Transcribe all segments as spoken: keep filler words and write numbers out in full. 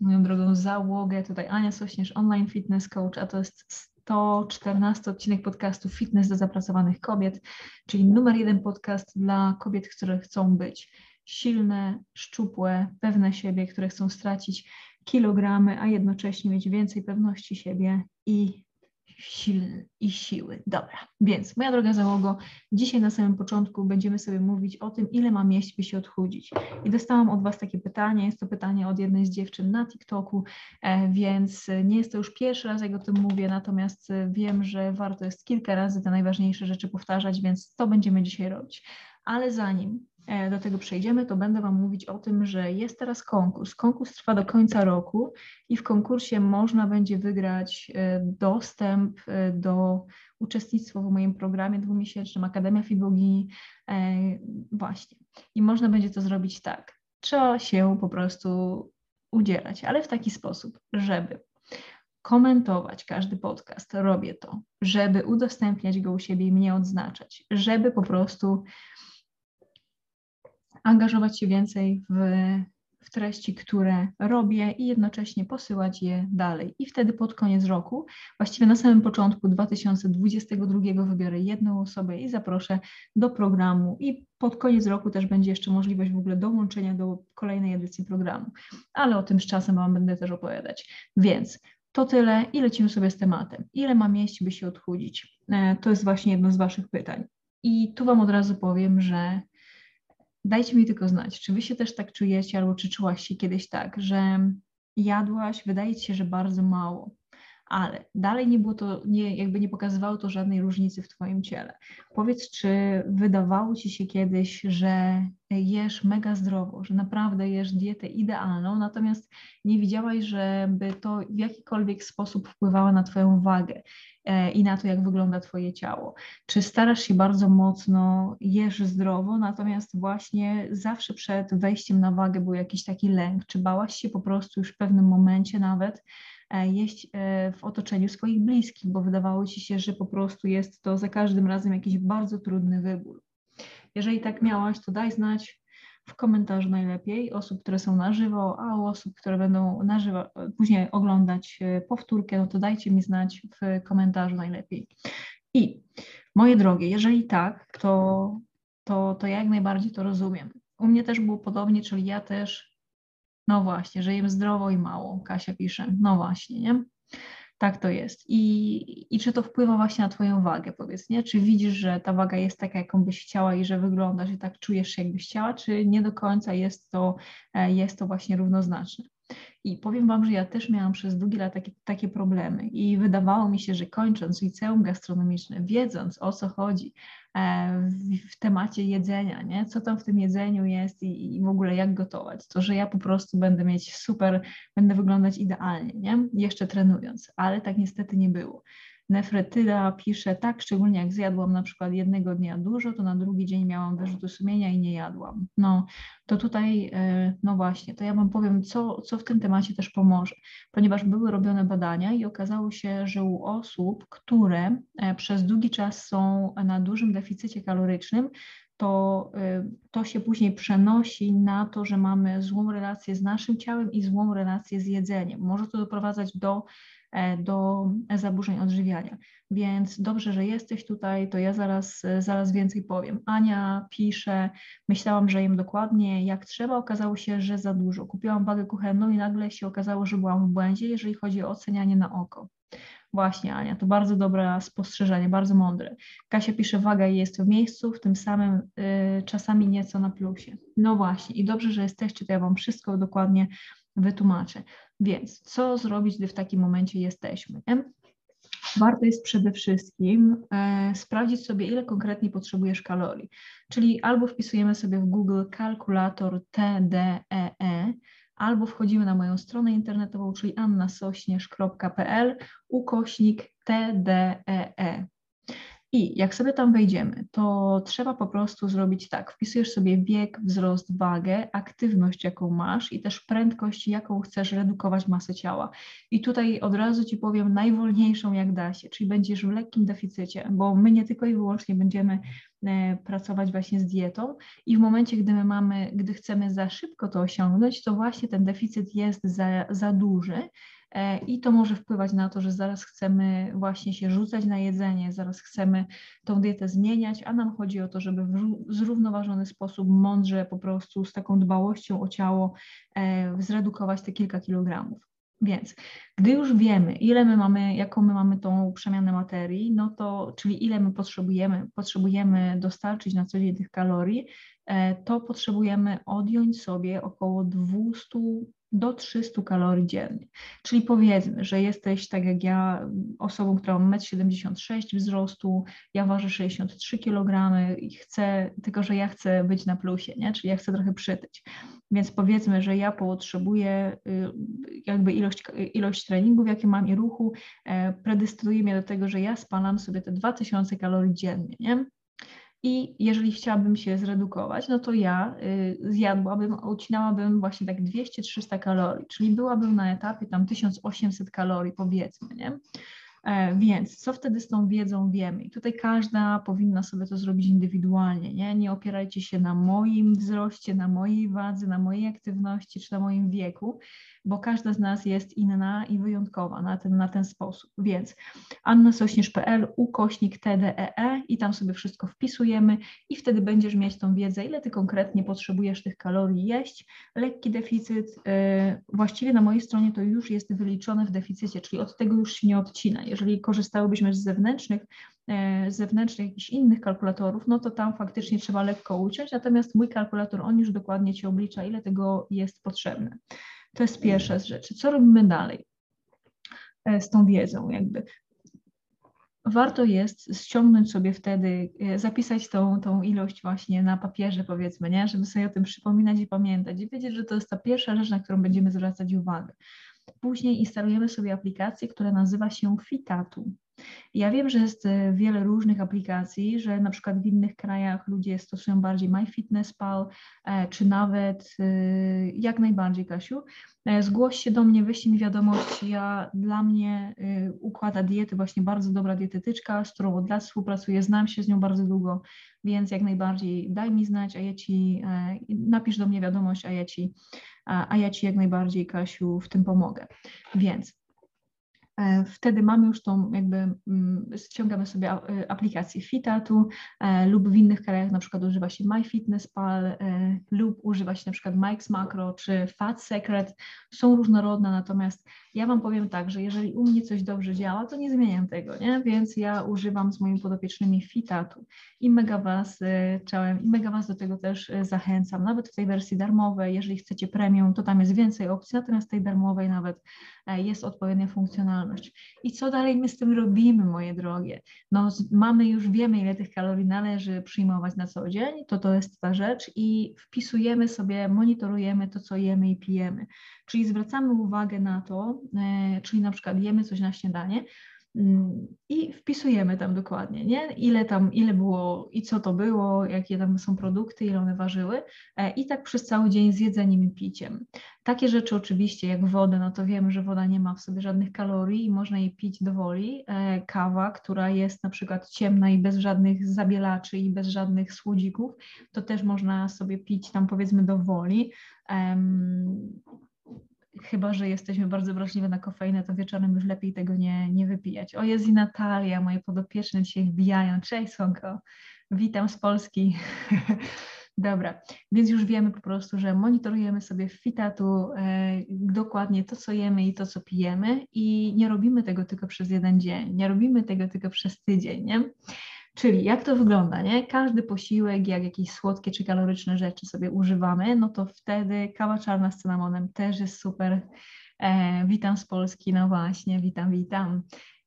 Moją drogą załogę, tutaj Ania Sośnierz, online fitness coach, a to jest sto czternasty odcinek podcastu Fitness dla zapracowanych kobiet, czyli numer jeden podcast dla kobiet, które chcą być silne, szczupłe, pewne siebie, które chcą stracić kilogramy, a jednocześnie mieć więcej pewności siebie i, sił- i siły. Dobra, więc moja droga załogo, dzisiaj na samym początku będziemy sobie mówić o tym, ile mam jeść, by się odchudzić. I dostałam od Was takie pytanie, jest to pytanie od jednej z dziewczyn na TikToku, więc nie jest to już pierwszy raz, jak o tym mówię, natomiast wiem, że warto jest kilka razy te najważniejsze rzeczy powtarzać, więc to będziemy dzisiaj robić. Ale zanim do tego przejdziemy, to będę Wam mówić o tym, że jest teraz konkurs. Konkurs trwa do końca roku i w konkursie można będzie wygrać dostęp do uczestnictwa w moim programie dwumiesięcznym Akademia Fit Bogini. Właśnie. I można będzie to zrobić tak. Trzeba się po prostu udzielać, ale w taki sposób, żeby komentować każdy podcast, robię to, żeby udostępniać go u siebie i mnie odznaczać, żeby po prostu angażować się więcej w, w treści, które robię i jednocześnie posyłać je dalej. I wtedy pod koniec roku, właściwie na samym początku dwa tysiące dwudziestego drugiego wybiorę jedną osobę i zaproszę do programu i pod koniec roku też będzie jeszcze możliwość w ogóle dołączenia do kolejnej edycji programu. Ale o tym z czasem Wam będę też opowiadać. Więc to tyle i lecimy sobie z tematem. Ile mam jeść, by się odchudzić? To jest właśnie jedno z Waszych pytań. I tu Wam od razu powiem, że dajcie mi tylko znać, czy Wy się też tak czujecie, albo czy czułaś się kiedyś tak, że jadłaś, wydaje Ci się, że bardzo mało, ale dalej nie było to, nie, jakby nie pokazywało to żadnej różnicy w Twoim ciele. Powiedz, czy wydawało Ci się kiedyś, że jesz mega zdrowo, że naprawdę jesz dietę idealną, natomiast nie widziałaś, żeby to w jakikolwiek sposób wpływało na Twoją wagę i na to, jak wygląda Twoje ciało. Czy starasz się bardzo mocno, jesz zdrowo, natomiast właśnie zawsze przed wejściem na wagę był jakiś taki lęk, czy bałaś się po prostu już w pewnym momencie nawet jeść w otoczeniu swoich bliskich, bo wydawało Ci się, że po prostu jest to za każdym razem jakiś bardzo trudny wybór. Jeżeli tak miałaś, to daj znać w komentarzu najlepiej osób, które są na żywo, a u osób, które będą na żywo później oglądać powtórkę, no to dajcie mi znać w komentarzu najlepiej. I moje drogie, jeżeli tak, to, to, to ja jak najbardziej to rozumiem. U mnie też było podobnie, czyli ja też, no właśnie, że jem zdrowo i mało, Kasia pisze, no właśnie, nie? Tak to jest. I, i czy to wpływa właśnie na Twoją wagę, powiedz, nie? Czy widzisz, że ta waga jest taka, jaką byś chciała i że wyglądasz i tak czujesz się, jakbyś chciała, czy nie do końca jest to, jest to właśnie równoznaczne? I powiem Wam, że ja też miałam przez długie lata takie, takie problemy i wydawało mi się, że kończąc liceum gastronomiczne, wiedząc o co chodzi w, w temacie jedzenia, nie? Co tam w tym jedzeniu jest i, i w ogóle jak gotować, to że ja po prostu będę mieć super, będę wyglądać idealnie, nie? Jeszcze trenując, ale tak niestety nie było. Nefretyda pisze, tak, szczególnie jak zjadłam na przykład jednego dnia dużo, to na drugi dzień miałam wyrzuty sumienia i nie jadłam. No to tutaj, no właśnie, to ja Wam powiem, co, co w tym temacie też pomoże, ponieważ były robione badania i okazało się, że u osób, które przez długi czas są na dużym deficycie kalorycznym, to to się później przenosi na to, że mamy złą relację z naszym ciałem i złą relację z jedzeniem. Może to doprowadzać do do zaburzeń odżywiania. Więc dobrze, że jesteś tutaj, to ja zaraz, zaraz więcej powiem. Ania pisze, myślałam, że jem dokładnie jak trzeba, okazało się, że za dużo. Kupiłam wagę kuchenną i nagle się okazało, że byłam w błędzie, jeżeli chodzi o ocenianie na oko. Właśnie, Ania, to bardzo dobre spostrzeżenie, bardzo mądre. Kasia pisze, waga jest w miejscu, w tym samym y, czasami nieco na plusie. No właśnie, i dobrze, że jesteście, to ja Wam wszystko dokładnie wytłumaczę. Więc co zrobić, gdy w takim momencie jesteśmy? Warto jest przede wszystkim e, sprawdzić sobie, ile konkretnie potrzebujesz kalorii. Czyli albo wpisujemy sobie w Google kalkulator T D E E, albo wchodzimy na moją stronę internetową, czyli anna sośnierz kropka p l, ukośnik T D E E. I jak sobie tam wejdziemy, to trzeba po prostu zrobić tak. Wpisujesz sobie wiek, wzrost, wagę, aktywność, jaką masz i też prędkość, jaką chcesz redukować masę ciała. I tutaj od razu Ci powiem najwolniejszą jak da się, czyli będziesz w lekkim deficycie, bo my nie tylko i wyłącznie będziemy pracować właśnie z dietą i w momencie, gdy my mamy, gdy chcemy za szybko to osiągnąć, to właśnie ten deficyt jest za, za duży i to może wpływać na to, że zaraz chcemy właśnie się rzucać na jedzenie, zaraz chcemy tą dietę zmieniać, a nam chodzi o to, żeby w zrównoważony sposób, mądrze, po prostu z taką dbałością o ciało zredukować te kilka kilogramów. Więc gdy już wiemy, ile my mamy, jaką my mamy tą przemianę materii, no to, czyli ile my potrzebujemy, potrzebujemy dostarczyć na co dzień tych kalorii, to potrzebujemy odjąć sobie około dwieście do trzystu kalorii dziennie. Czyli powiedzmy, że jesteś tak jak ja, osobą, która ma metr siedemdziesiąt sześć wzrostu, ja ważę sześćdziesiąt trzy kilogramy i chcę, tylko że ja chcę być na plusie, nie? Czyli ja chcę trochę przytyć. Więc powiedzmy, że ja potrzebuję jakby ilość, ilość treningów, jakie mam i ruchu, predystynuje mnie do tego, że ja spalam sobie te dwa tysiące kalorii dziennie, nie? I jeżeli chciałabym się zredukować, no to ja y, zjadłabym, ucinałabym właśnie tak dwieście trzysta kalorii, czyli byłabym na etapie tam tysiąc osiemset kalorii powiedzmy, nie? E, więc co wtedy z tą wiedzą wiemy? I tutaj każda powinna sobie to zrobić indywidualnie, nie? Nie opierajcie się na moim wzroście, na mojej wadze, na mojej aktywności czy na moim wieku, bo każda z nas jest inna i wyjątkowa na ten, na ten sposób. Więc anna sośnierz kropka p l, ukośnik T D E E i tam sobie wszystko wpisujemy i wtedy będziesz mieć tą wiedzę, ile Ty konkretnie potrzebujesz tych kalorii jeść. Lekki deficyt, yy, właściwie na mojej stronie to już jest wyliczone w deficycie, czyli od tego już się nie odcina. Jeżeli korzystałybyśmy z zewnętrznych, z zewnętrznych jakichś innych kalkulatorów, no to tam faktycznie trzeba lekko uciąć, natomiast mój kalkulator, on już dokładnie Ci oblicza, ile tego jest potrzebne. To jest pierwsza z rzeczy. Co robimy dalej z tą wiedzą jakby? Warto jest ściągnąć sobie wtedy, zapisać tą, tą ilość właśnie na papierze powiedzmy, nie? Żeby sobie o tym przypominać i pamiętać i wiedzieć, że to jest ta pierwsza rzecz, na którą będziemy zwracać uwagę. Później instalujemy sobie aplikację, która nazywa się Fitatu. Ja wiem, że jest wiele różnych aplikacji, że na przykład w innych krajach ludzie stosują bardziej MyFitnessPal, czy nawet jak najbardziej, Kasiu. Zgłoś się do mnie, wyślij mi wiadomość. Ja, dla mnie układa diety właśnie bardzo dobra dietetyczka, z którą od lat współpracuję, znam się z nią bardzo długo, więc jak najbardziej daj mi znać, a ja Ci, napisz do mnie wiadomość, a ja Ci, a ja ci jak najbardziej, Kasiu, w tym pomogę. Więc wtedy mamy już tą jakby, ściągamy sobie aplikację Fitatu lub w innych krajach na przykład używa się MyFitnessPal lub używa się na przykład MyMacro czy FatSecret. Są różnorodne, natomiast ja Wam powiem tak, że jeżeli u mnie coś dobrze działa, to nie zmieniam tego, nie? Więc ja używam z moimi podopiecznymi Fitatu i mega Was chciałem i mega Was do tego też zachęcam. Nawet w tej wersji darmowej, jeżeli chcecie premium, to tam jest więcej opcji, natomiast w tej darmowej nawet jest odpowiednia funkcjonalność. I co dalej my z tym robimy, moje drogie? No mamy już, wiemy ile tych kalorii należy przyjmować na co dzień, to to jest ta rzecz i wpisujemy sobie, monitorujemy to, co jemy i pijemy. Czyli zwracamy uwagę na to, yy, czyli na przykład jemy coś na śniadanie, i wpisujemy tam dokładnie, nie? Ile tam, ile było i co to było, jakie tam są produkty, ile one ważyły i tak przez cały dzień z jedzeniem i piciem. Takie rzeczy oczywiście jak wodę, no to wiemy, że woda nie ma w sobie żadnych kalorii i można jej pić do woli. Kawa, która jest na przykład ciemna i bez żadnych zabielaczy i bez żadnych słodzików, to też można sobie pić tam powiedzmy do woli. Um, chyba że jesteśmy bardzo wrażliwe na kofeinę, to wieczorem już lepiej tego nie, nie wypijać. O, jest i Natalia, moje podopieczne dzisiaj wbijają. Cześć, Sonko, witam z Polski. Dobra, więc już wiemy po prostu, że monitorujemy sobie w Fitatu e, dokładnie to, co jemy i to, co pijemy, i nie robimy tego tylko przez jeden dzień, nie robimy tego tylko przez tydzień, nie? Czyli jak to wygląda, nie? Każdy posiłek, jak jakieś słodkie czy kaloryczne rzeczy sobie używamy, no to wtedy kawa czarna z cynamonem też jest super. E, witam z Polski, no właśnie, witam, witam.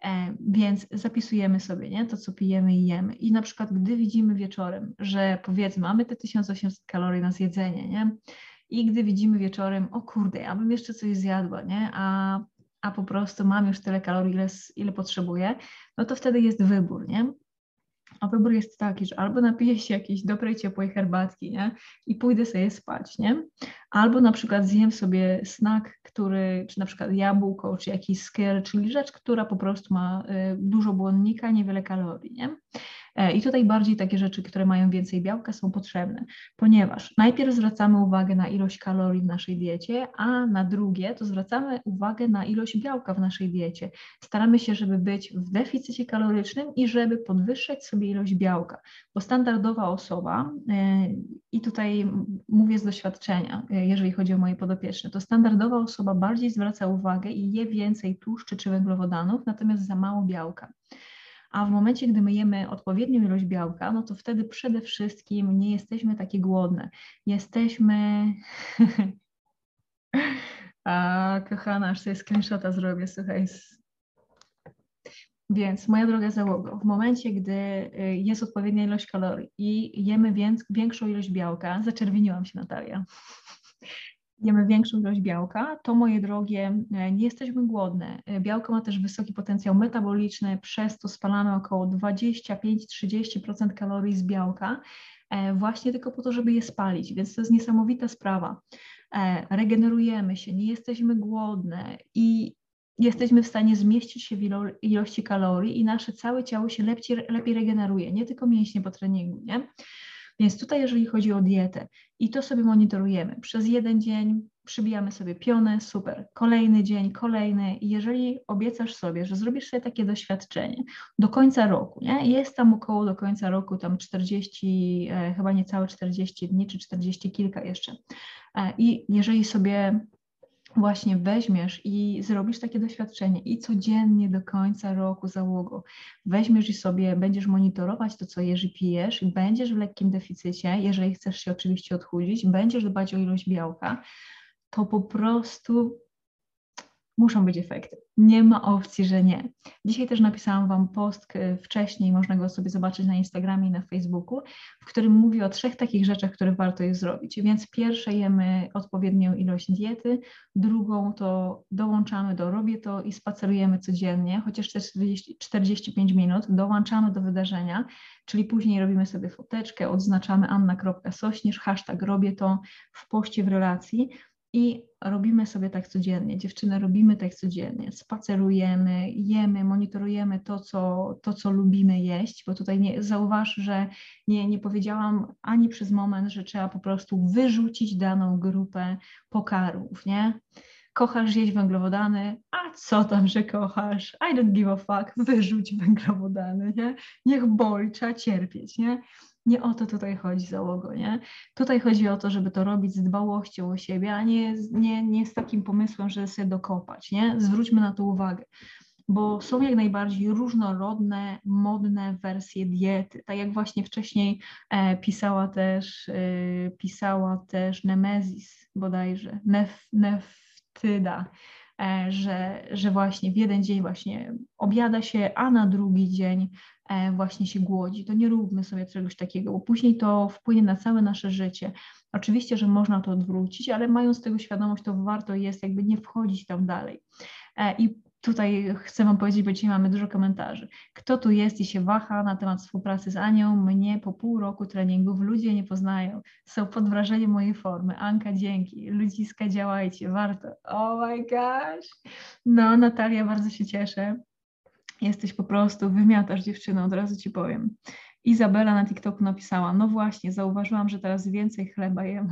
E, więc zapisujemy sobie, nie? To, co pijemy i jemy. I na przykład, gdy widzimy wieczorem, że powiedzmy, mamy te tysiąc osiemset kalorii na zjedzenie, nie? I gdy widzimy wieczorem, o kurde, ja bym jeszcze coś zjadła, nie? A a po prostu mam już tyle kalorii, ile, ile potrzebuję, no to wtedy jest wybór, nie? A wybór jest taki, że albo napiję się jakiejś dobrej, ciepłej herbatki, nie? I pójdę sobie spać, nie? Albo na przykład zjem sobie snack, który, czy na przykład jabłko, czy jakiś skier, czyli rzecz, która po prostu ma y, dużo błonnika, niewiele kalorii, nie? E, I tutaj bardziej takie rzeczy, które mają więcej białka, są potrzebne, ponieważ najpierw zwracamy uwagę na ilość kalorii w naszej diecie, a na drugie to zwracamy uwagę na ilość białka w naszej diecie. Staramy się, żeby być w deficycie kalorycznym i żeby podwyższać sobie ilość białka, bo standardowa osoba, yy, i tutaj mówię z doświadczenia, yy, jeżeli chodzi o moje podopieczne, to standardowa osoba bardziej zwraca uwagę i je więcej tłuszczy czy węglowodanów, natomiast za mało białka. A w momencie, gdy my jemy odpowiednią ilość białka, no to wtedy przede wszystkim nie jesteśmy takie głodne. Jesteśmy... A, kochana, aż sobie screenshota zrobię, słuchaj... Więc, moja droga załogo, w momencie, gdy jest odpowiednia ilość kalorii i jemy więc, większą ilość białka, zaczerwieniłam się, Natalia, jemy większą ilość białka, to, moje drogie, nie jesteśmy głodne. Białko ma też wysoki potencjał metaboliczny, przez to spalamy około dwadzieścia pięć do trzydziestu procent kalorii z białka, właśnie tylko po to, żeby je spalić, więc to jest niesamowita sprawa. Regenerujemy się, nie jesteśmy głodne i jesteśmy w stanie zmieścić się w ilo ilości kalorii i nasze całe ciało się lepiej, lepiej regeneruje, nie tylko mięśnie po treningu, nie? Więc tutaj, jeżeli chodzi o dietę, i to sobie monitorujemy. Przez jeden dzień przybijamy sobie pionę, super. Kolejny dzień, kolejny. Jeżeli obiecasz sobie, że zrobisz sobie takie doświadczenie do końca roku, nie? Jest tam około do końca roku tam czterdzieści, e, chyba niecałe czterdzieści dni, czy czterdzieści kilka jeszcze. E, I jeżeli sobie... właśnie weźmiesz i zrobisz takie doświadczenie i codziennie do końca roku, załogo, weźmiesz i sobie będziesz monitorować to, co jesz i pijesz, i będziesz w lekkim deficycie, jeżeli chcesz się oczywiście odchudzić, będziesz dbać o ilość białka, to po prostu muszą być efekty. Nie ma opcji, że nie. Dzisiaj też napisałam Wam post wcześniej, można go sobie zobaczyć na Instagramie i na Facebooku, w którym mówię o trzech takich rzeczach, które warto je zrobić. Więc pierwsze, jemy odpowiednią ilość diety, drugą to dołączamy do robię to i spacerujemy codziennie, chociaż czterdzieści pięć minut, dołączamy do wydarzenia, czyli później robimy sobie foteczkę, odznaczamy Anna Sośnierz, hashtag robię to w poście w relacji, i robimy sobie tak codziennie. Dziewczyny, robimy tak codziennie. Spacerujemy, jemy, monitorujemy to, co, to, co lubimy jeść, bo tutaj nie, zauważ, że nie, nie powiedziałam ani przez moment, że trzeba po prostu wyrzucić daną grupę pokarmów, nie? Kochasz jeść węglowodany? A co tam, że kochasz? I don't give a fuck. Wyrzuć węglowodany, nie? Niech boli, trzeba cierpieć, nie? Nie o to tutaj chodzi, załogo, nie? Tutaj chodzi o to, żeby to robić z dbałością o siebie, a nie, nie, nie z takim pomysłem, że sobie dokopać, nie? Zwróćmy na to uwagę, bo są jak najbardziej różnorodne, modne wersje diety. Tak jak właśnie wcześniej e, pisała też, e, pisała też Nemezis bodajże, Nef, Neftyda, e, że, że właśnie w jeden dzień właśnie objada się, a na drugi dzień właśnie się głodzi. To nie róbmy sobie czegoś takiego, bo później to wpłynie na całe nasze życie. Oczywiście, że można to odwrócić, ale mając tego świadomość, to warto jest jakby nie wchodzić tam dalej. I tutaj chcę Wam powiedzieć, bo dzisiaj mamy dużo komentarzy. Kto tu jest i się waha na temat współpracy z Anią? Mnie po pół roku treningów ludzie nie poznają. Są pod wrażeniem mojej formy. Anka, dzięki. Ludziska, działajcie. Warto. Oh my gosh. No, Natalia, bardzo się cieszę. Jesteś po prostu, wymiatasz, dziewczyną, od razu Ci powiem. Izabela na TikToku napisała, no właśnie, zauważyłam, że teraz więcej chleba jem.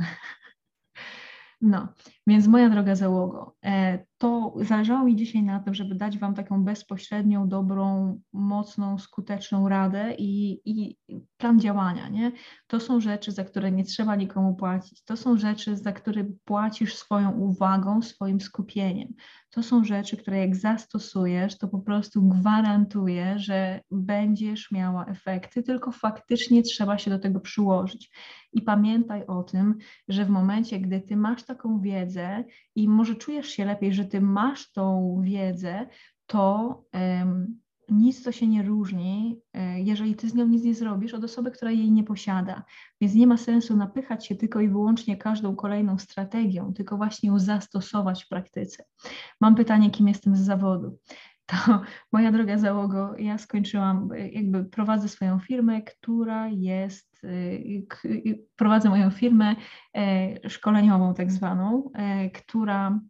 No, więc moja droga załogo, to zależało mi dzisiaj na tym, żeby dać Wam taką bezpośrednią, dobrą, mocną, skuteczną radę i, i plan działania, nie? To są rzeczy, za które nie trzeba nikomu płacić. To są rzeczy, za które płacisz swoją uwagą, swoim skupieniem. To są rzeczy, które jak zastosujesz, to po prostu gwarantuję, że będziesz miała efekty, tylko faktycznie trzeba się do tego przyłożyć. I pamiętaj o tym, że w momencie, gdy Ty masz taką wiedzę i może czujesz się lepiej, że Ty masz tą wiedzę, to um, nic to się nie różni, jeżeli Ty z nią nic nie zrobisz, od osoby, która jej nie posiada. Więc nie ma sensu napychać się tylko i wyłącznie każdą kolejną strategią, tylko właśnie ją zastosować w praktyce. Mam pytanie, kim jestem z zawodu? To moja droga załogo, ja skończyłam, jakby prowadzę swoją firmę, która jest, prowadzę moją firmę szkoleniową tak zwaną, która...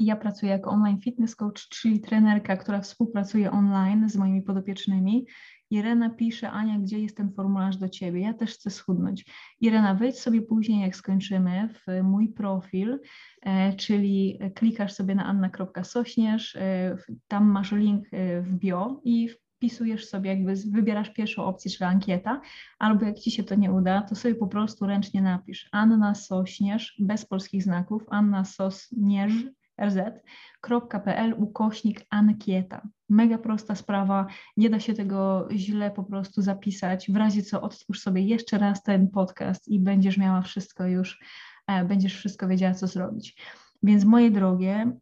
Ja pracuję jako online fitness coach, czyli trenerka, która współpracuje online z moimi podopiecznymi. Irena pisze, Ania, gdzie jest ten formularz do Ciebie? Ja też chcę schudnąć. Irena, wejdź sobie później, jak skończymy, w mój profil, e, czyli klikasz sobie na anna kropka sośnierz, e, tam masz link e, w bio i w wpisujesz sobie, jakby wybierasz pierwszą opcję, czyli ankieta, albo jak Ci się to nie uda, to sobie po prostu ręcznie napisz Anna Sośnierz, bez polskich znaków, Anna Sośnierz, rz.pl, ukośnik ankieta. Mega prosta sprawa, nie da się tego źle po prostu zapisać, w razie co odtwórz sobie jeszcze raz ten podcast i będziesz miała wszystko już, będziesz wszystko wiedziała, co zrobić. Więc moje drogie,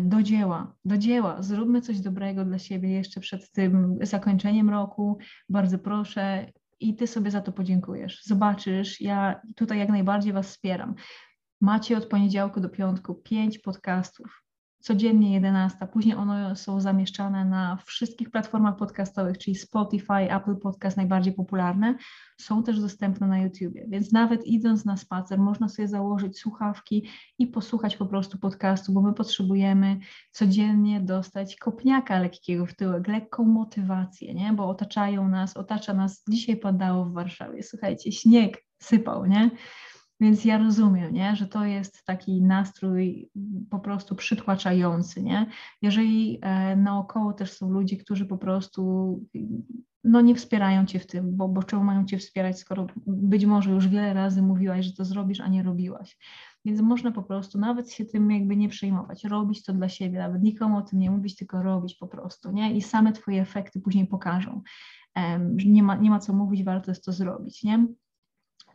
do dzieła, do dzieła, zróbmy coś dobrego dla siebie jeszcze przed tym zakończeniem roku, bardzo proszę i Ty sobie za to podziękujesz. Zobaczysz, ja tutaj jak najbardziej Was wspieram. Macie od poniedziałku do piątku pięć podcastów, codziennie jedenasta, później one są zamieszczane na wszystkich platformach podcastowych, czyli Spotify, Apple Podcast, najbardziej popularne, są też dostępne na YouTubie, więc nawet idąc na spacer można sobie założyć słuchawki i posłuchać po prostu podcastu, bo my potrzebujemy codziennie dostać kopniaka lekkiego w tyłek, lekką motywację, nie? Bo otaczają nas, otacza nas, dzisiaj padało w Warszawie, słuchajcie, śnieg sypał, nie? Więc ja rozumiem, nie? Że to jest taki nastrój po prostu przytłaczający, nie? Jeżeli e, naokoło też są ludzie, którzy po prostu no, nie wspierają Cię w tym, bo, bo czemu mają Cię wspierać, skoro być może już wiele razy mówiłaś, że to zrobisz, a nie robiłaś. Więc można po prostu nawet się tym jakby nie przejmować, robić to dla siebie, nawet nikomu o tym nie mówić, tylko robić po prostu, nie? I same Twoje efekty później pokażą. E, nie ma, nie ma co mówić, warto jest to zrobić, nie?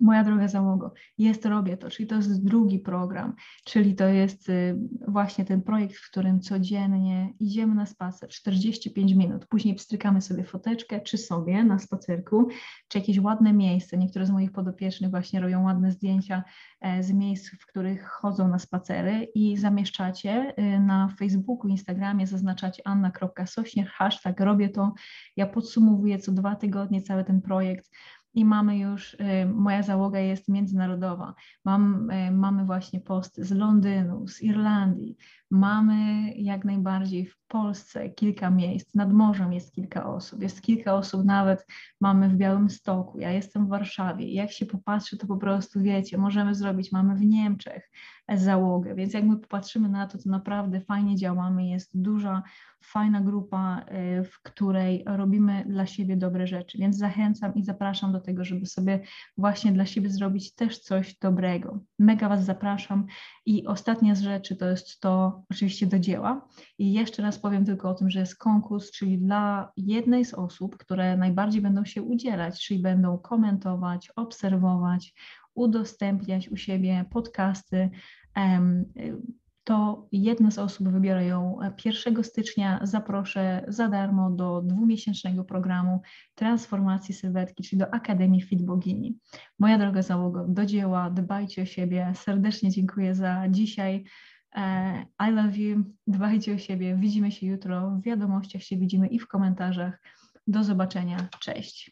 Moja droga załogo, jest Robię To, czyli to jest drugi program, czyli to jest właśnie ten projekt, w którym codziennie idziemy na spacer czterdzieści pięć minut, później pstrykamy sobie foteczkę, czy sobie na spacerku, czy jakieś ładne miejsce. Niektóre z moich podopiecznych właśnie robią ładne zdjęcia z miejsc, w których chodzą na spacery i zamieszczacie na Facebooku, Instagramie, zaznaczacie anna kropka sośnierz, hashtag Robię To. Ja podsumowuję co dwa tygodnie cały ten projekt. I mamy już, y, moja załoga jest międzynarodowa. Mam, y, mamy właśnie posty z Londynu, z Irlandii. Mamy jak najbardziej w Polsce kilka miejsc. Nad morzem jest kilka osób. Jest kilka osób nawet, mamy w Białymstoku. Ja jestem w Warszawie. Jak się popatrzy, to po prostu wiecie, możemy zrobić. Mamy w Niemczech załogę. Więc jak my popatrzymy na to, to naprawdę fajnie działamy. Jest duża, fajna grupa, y, w której robimy dla siebie dobre rzeczy. Więc zachęcam i zapraszam do tego, żeby sobie właśnie dla siebie zrobić też coś dobrego. Mega Was zapraszam i ostatnia z rzeczy to jest to oczywiście do dzieła i jeszcze raz powiem tylko o tym, że jest konkurs, czyli dla jednej z osób, które najbardziej będą się udzielać, czyli będą komentować, obserwować, udostępniać u siebie podcasty, um, to jedna z osób wybiorę ją pierwszego stycznia. Zaproszę za darmo do dwumiesięcznego programu transformacji sylwetki, czyli do Akademii Fit Bogini. Moja droga załogo, do dzieła, dbajcie o siebie. Serdecznie dziękuję za dzisiaj. I love you. Dbajcie o siebie. Widzimy się jutro. W wiadomościach się widzimy i w komentarzach. Do zobaczenia. Cześć.